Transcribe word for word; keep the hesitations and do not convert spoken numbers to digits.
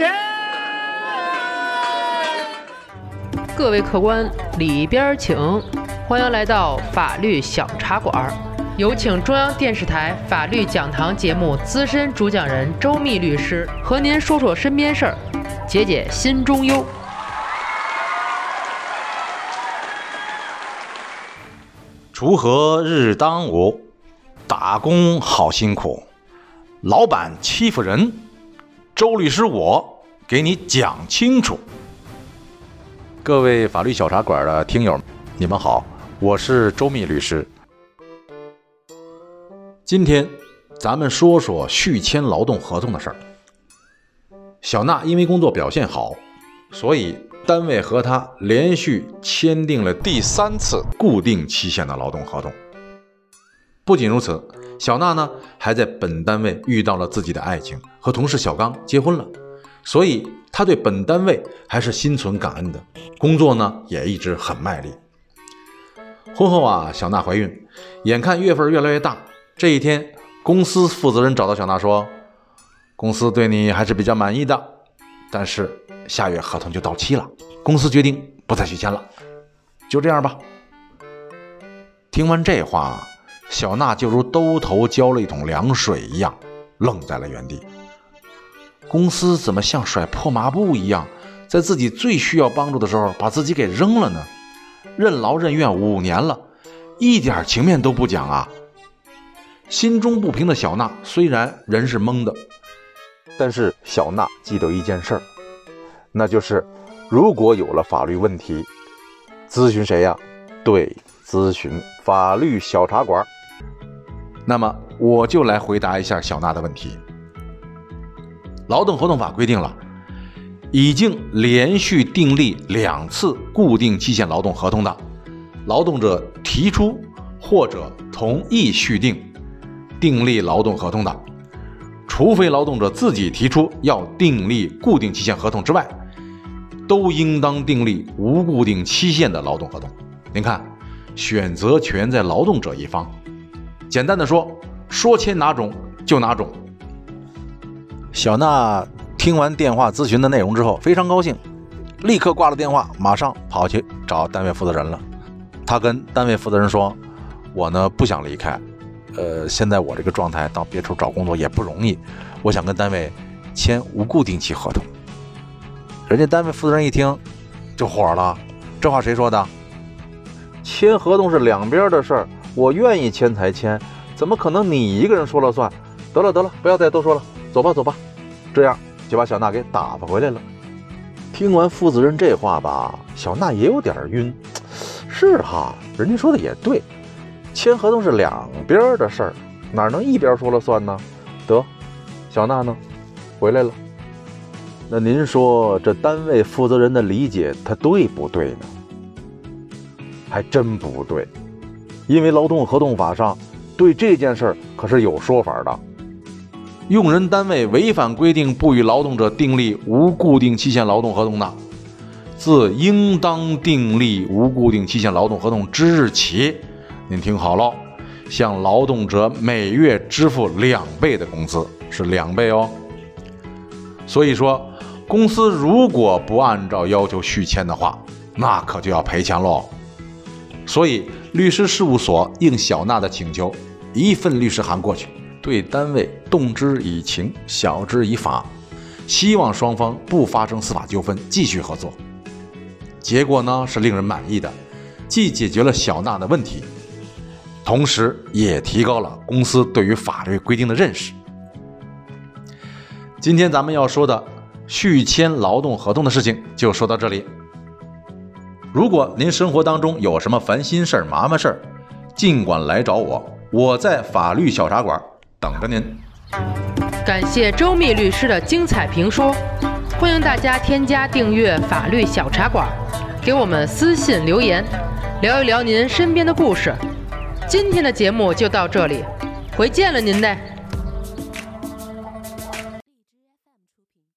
钱。各位客官，里边请。欢迎来到法律小茶馆，有请中央电视台法律讲堂节目资深主讲人周密律师和您说说身边事儿，解解心中忧。锄禾日当午，打工好辛苦，老板欺负人，周律师我给你讲清楚。各位法律小茶馆的听友，你们好，我是周密律师。今天咱们说说续签劳动合同的事儿。小娜因为工作表现好，所以单位和她连续签订了第三次固定期限的劳动合同。不仅如此，小娜呢还在本单位遇到了自己的爱情，和同事小刚结婚了，所以她对本单位还是心存感恩的，工作呢也一直很卖力。婚后啊，小娜怀孕，眼看月份越来越大，这一天公司负责人找到小娜说，公司对你还是比较满意的，但是下月合同就到期了，公司决定不再续签了，就这样吧。听完这话，小娜就如兜头浇了一桶凉水一样，愣在了原地。公司怎么像甩破麻布一样，在自己最需要帮助的时候把自己给扔了呢？任劳任怨五年了，一点情面都不讲啊！心中不平的小娜虽然人是懵的，但是小娜记得一件事儿，那就是如果有了法律问题，咨询谁呀？对，咨询法律小茶馆。那么我就来回答一下小娜的问题。劳动合同法规定了，已经连续订立两次固定期限劳动合同的，劳动者提出或者同意续订订立劳动合同的，除非劳动者自己提出要订立固定期限合同之外，都应当订立无固定期限的劳动合同。您看，选择权在劳动者一方。简单的说，说签哪种就哪种。小娜听完电话咨询的内容之后非常高兴，立刻挂了电话，马上跑去找单位负责人了。他跟单位负责人说，我呢不想离开，呃，现在我这个状态到别处找工作也不容易，我想跟单位签无固定期合同。人家单位负责人一听就火了，这话谁说的？签合同是两边的事儿，我愿意签才签，怎么可能你一个人说了算？得了得了，不要再多说了，走吧走吧。这样就把小娜给打发回来了。听完负责人这话吧，小娜也有点晕，是哈，人家说的也对，签合同是两边的事儿，哪能一边说了算呢？得，小娜呢回来了。那您说这单位负责人的理解他对不对呢？还真不对，因为劳动合同法上对这件事儿可是有说法的。用人单位违反规定不与劳动者订立无固定期限劳动合同的，自应当订立无固定期限劳动合同之日起，您听好了，向劳动者每月支付两倍的工资，是两倍哦。所以说，公司如果不按照要求续签的话，那可就要赔钱喽。所以，律师事务所应小娜的请求，一份律师函过去，对单位动之以情，晓之以法，希望双方不发生司法纠纷，继续合作。结果呢是令人满意的，既解决了小娜的问题，同时也提高了公司对于法律规定的认识。今天咱们要说的续签劳动合同的事情就说到这里。如果您生活当中有什么烦心事儿、麻烦事儿，尽管来找我，我在法律小茶馆等着您。感谢周密律师的精彩评说，欢迎大家添加订阅法律小茶馆，给我们私信留言，聊一聊您身边的故事。今天的节目就到这里，回见了您嘞。